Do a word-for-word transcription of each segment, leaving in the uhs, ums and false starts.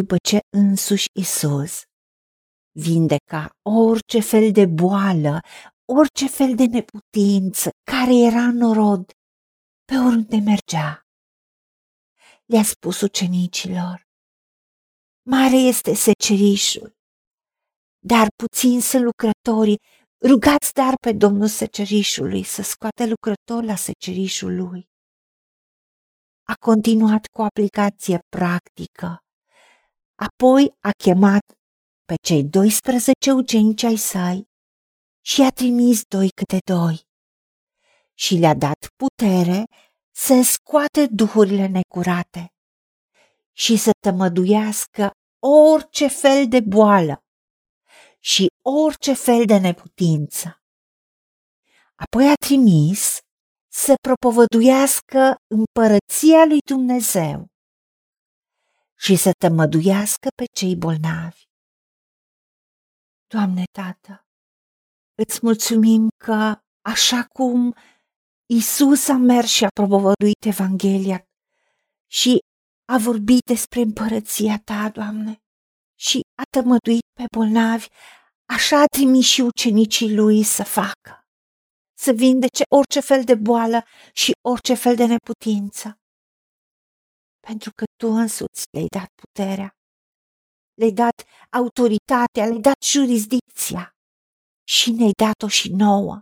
după ce însuși Isus vindeca orice fel de boală, orice fel de neputință care era în norod pe oriunde mergea. Le-a spus ucenicilor: mare este secerișul, dar puțini sunt lucrătorii. Rugați dar pe Domnul secerișului să scoate lucrători la secerișul lui. A continuat cu aplicație practică. Apoi a chemat pe cei doisprezece ucenici ai săi și i-a trimis doi câte doi și le-a dat putere să scoate duhurile necurate și să tămăduiască orice fel de boală și orice fel de neputință. Apoi a trimis să propovăduiască împărăția lui Dumnezeu și să tămăduiască pe cei bolnavi. Doamne Tată, îți mulțumim că, așa cum Isus a mers și a propovăduit Evanghelia și a vorbit despre împărăția Ta, Doamne, și a tămăduit pe bolnavi, așa a trimis și ucenicii lui să facă, să vindece orice fel de boală și orice fel de neputință. Pentru că Tu însuți le-ai dat puterea, le-ai dat autoritatea, le-ai dat jurisdicția și ne-ai dat-o și nouă.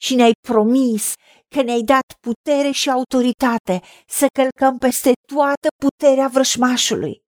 Și ne-ai promis că ne-ai dat putere și autoritate să călcăm peste toată puterea vrășmașului,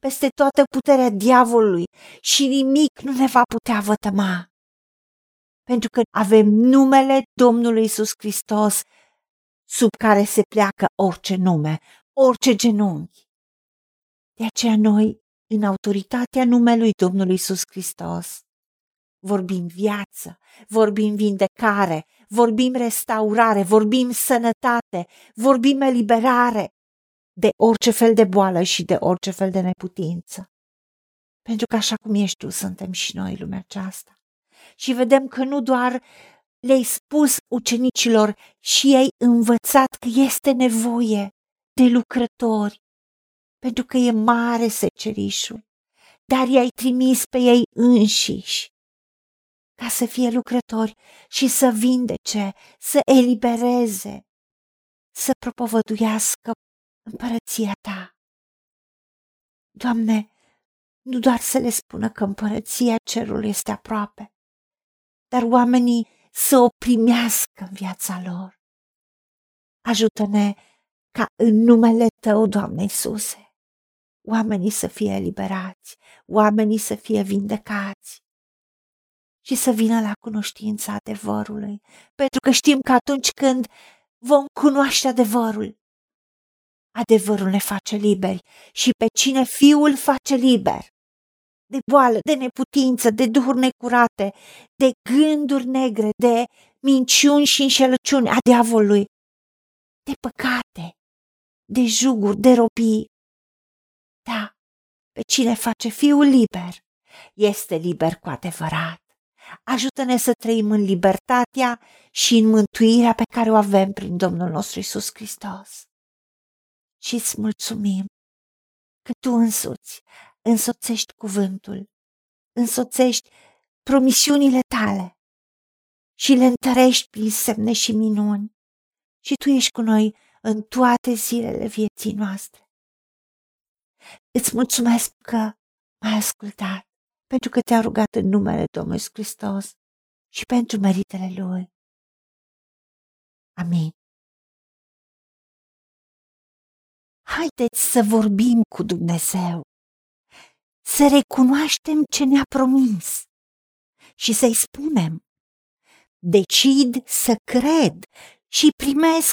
peste toată puterea diavolului, și nimic nu ne va putea vătăma. Pentru că avem numele Domnului Isus Hristos, sub care se pleacă orice nume, orice genunchi. De aceea noi, în autoritatea numelui Domnului Isus Hristos, vorbim viață, vorbim vindecare, vorbim restaurare, vorbim sănătate, vorbim eliberare de orice fel de boală și de orice fel de neputință. Pentru că așa cum ești Tu, suntem și noi lumea aceasta. Și vedem că nu doar le-ai spus ucenicilor și ei învățat că este nevoie de lucrători, pentru că e mare secerișul, dar i-ai trimis pe ei înșiși ca să fie lucrători și să vindece, să elibereze, să propovăduiască împărăția Ta. Doamne, nu doar să le spună că împărăția cerului este aproape, dar oamenii să o primească în viața lor. Ajută-ne ca în numele Tău, Doamne Iisuse, oamenii să fie eliberați, oamenii să fie vindecați și să vină la cunoștința adevărului, pentru că știm că atunci când vom cunoaște adevărul, adevărul ne face liberi, și pe cine Fiul face liber de boală, de neputință, de duhuri necurate, de gânduri negre, de minciuni și înșelăciuni a diavolului, de păcate, de juguri, de robii. Da, pe cine face Fiul liber, este liber cu adevărat. Ajută-ne să trăim în libertatea și în mântuirea pe care o avem prin Domnul nostru Iisus Hristos. Și îți mulțumim că Tu însuți însoțești cuvântul, însoțești promisiunile Tale și le întărești prin semne și minuni, și Tu ești cu noi în toate zilele vieții noastre. Îți mulțumesc că m-ai ascultat, pentru că Te-a rugat în numele Domnului Hristos și pentru meritele Lui. Amin. Haideți să vorbim cu Dumnezeu, să recunoaștem ce ne-a promis și să-I spunem: decid să cred și primesc